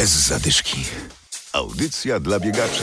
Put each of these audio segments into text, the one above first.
bez zadyszki. Audycja dla biegaczy.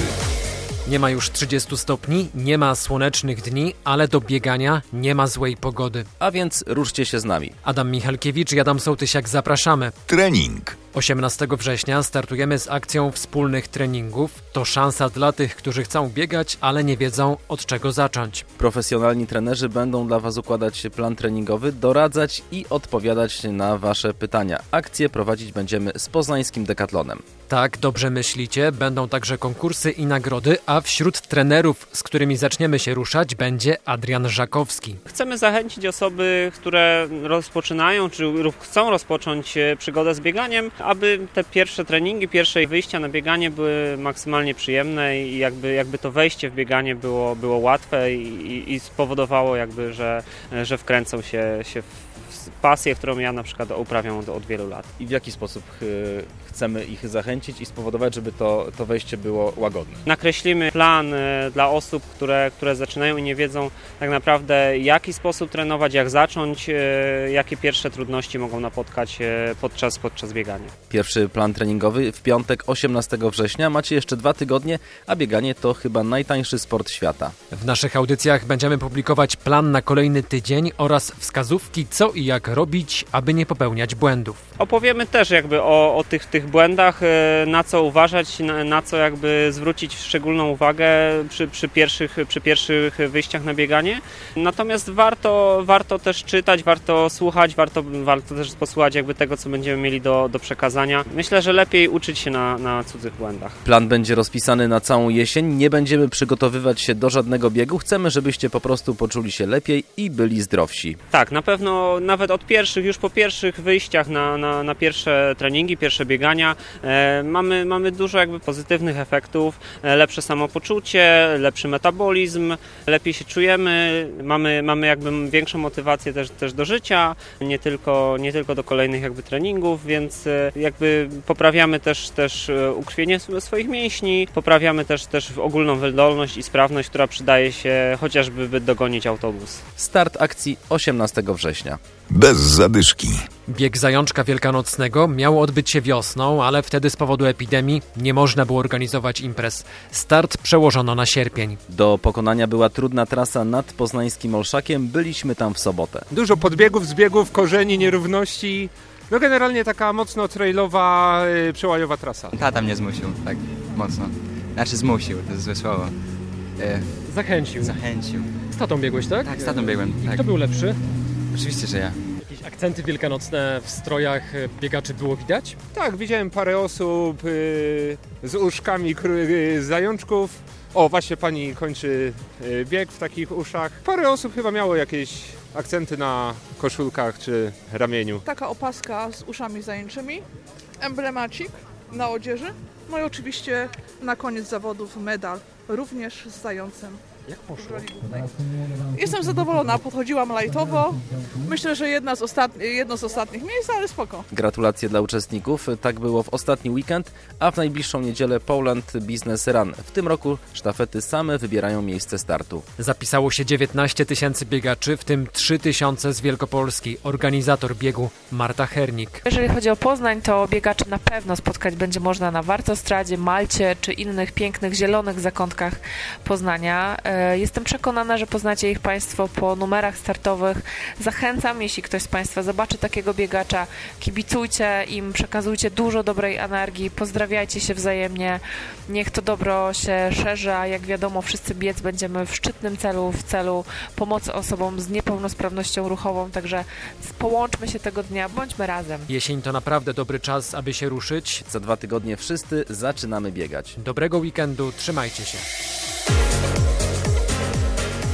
Nie ma już 30 stopni, nie ma słonecznych dni, ale do biegania nie ma złej pogody. A więc ruszcie się z nami. Adam Michalkiewicz i Adam Sołtysiak, zapraszamy. Trening. 18 września startujemy z akcją wspólnych treningów. To szansa dla tych, którzy chcą biegać, ale nie wiedzą, od czego zacząć. Profesjonalni trenerzy będą dla Was układać plan treningowy, doradzać i odpowiadać na Wasze pytania. Akcję prowadzić będziemy z poznańskim Decathlonem. Tak, dobrze myślicie. Będą także konkursy i nagrody, a wśród trenerów, z którymi zaczniemy się ruszać, będzie Adrian Żakowski. Chcemy zachęcić osoby, które rozpoczynają, czy chcą rozpocząć przygodę z bieganiem, aby te pierwsze treningi, pierwsze wyjścia na bieganie były maksymalnie przyjemne i jakby to wejście w bieganie było łatwe i spowodowało że wkręcą się w pasję, którą ja na przykład uprawiam od wielu lat. I w jaki sposób chcemy ich zachęcić i spowodować, żeby to wejście było łagodne? Nakreślimy plan dla osób, które zaczynają i nie wiedzą tak naprawdę, jaki sposób trenować, jak zacząć, jakie pierwsze trudności mogą napotkać podczas biegania. Pierwszy plan treningowy w piątek 18 września. Macie jeszcze 2 tygodnie, a bieganie to chyba najtańszy sport świata. W naszych audycjach będziemy publikować plan na kolejny tydzień oraz wskazówki, co i jak robić, aby nie popełniać błędów. Opowiemy też o tych błędach, na co uważać, na co zwrócić szczególną uwagę przy pierwszych wyjściach na bieganie. Natomiast warto też czytać, warto słuchać, warto też posłuchać tego, co będziemy mieli do przekazania. Myślę, że lepiej uczyć się na cudzych błędach. Plan będzie rozpisany na całą jesień. Nie będziemy przygotowywać się do żadnego biegu. Chcemy, żebyście po prostu poczuli się lepiej i byli zdrowsi. Tak, na pewno nawet już po pierwszych wyjściach na pierwsze treningi, pierwsze biegania mamy dużo pozytywnych efektów. Lepsze samopoczucie, lepszy metabolizm, lepiej się czujemy, mamy większą motywację też do życia, nie tylko do kolejnych treningów, więc poprawiamy też ukrwienie swoich mięśni, poprawiamy też ogólną wydolność i sprawność, która przydaje się chociażby, by dogonić autobus. Start akcji 18 września. Bez zadyszki. Bieg Zajączka Wielkanocnego miał odbyć się wiosną, ale wtedy z powodu epidemii nie można było organizować imprez. Start przełożono na sierpień. Do pokonania była trudna trasa nad poznańskim Olszakiem. Byliśmy tam w sobotę. Dużo podbiegów, zbiegów, korzeni, nierówności. No generalnie taka mocno trailowa, przełajowa trasa. Tata mnie zmusił, tak mocno. Znaczy zmusił, to jest złe słowo. Zachęcił. Z tatą biegłeś, tak? Tak, z tatą biegłem. Tak. I kto był lepszy? Oczywiście, że ja. Jakieś akcenty wielkanocne w strojach biegaczy było widać? Tak, widziałem parę osób z uszkami zajączków. O, właśnie pani kończy bieg w takich uszach. Parę osób chyba miało jakieś akcenty na koszulkach czy ramieniu. Taka opaska z uszami zajęczymi, emblemacik na odzieży, no i oczywiście na koniec zawodów medal, również z zającem. Jak poszło? Jestem zadowolona, podchodziłam lajtowo. Myślę, że jedno z ostatnich miejsc, ale spoko. Gratulacje dla uczestników. Tak było w ostatni weekend, a w najbliższą niedzielę Poland Business Run. W tym roku sztafety same wybierają miejsce startu. Zapisało się 19 000 biegaczy, w tym 3 000 z Wielkopolski. Organizator biegu Marta Hernik. Jeżeli chodzi o Poznań, to biegaczy na pewno spotkać będzie można na Wartostradzie, Malcie czy innych pięknych, zielonych zakątkach Poznania. Jestem przekonana, że poznacie ich Państwo po numerach startowych. Zachęcam, jeśli ktoś z Państwa zobaczy takiego biegacza, kibicujcie im, przekazujcie dużo dobrej energii, pozdrawiajcie się wzajemnie, niech to dobro się szerzy, a jak wiadomo, wszyscy biec będziemy w szczytnym celu, w celu pomocy osobom z niepełnosprawnością ruchową, także połączmy się tego dnia, bądźmy razem. Jesień to naprawdę dobry czas, aby się ruszyć. Za 2 tygodnie wszyscy zaczynamy biegać. Dobrego weekendu, trzymajcie się.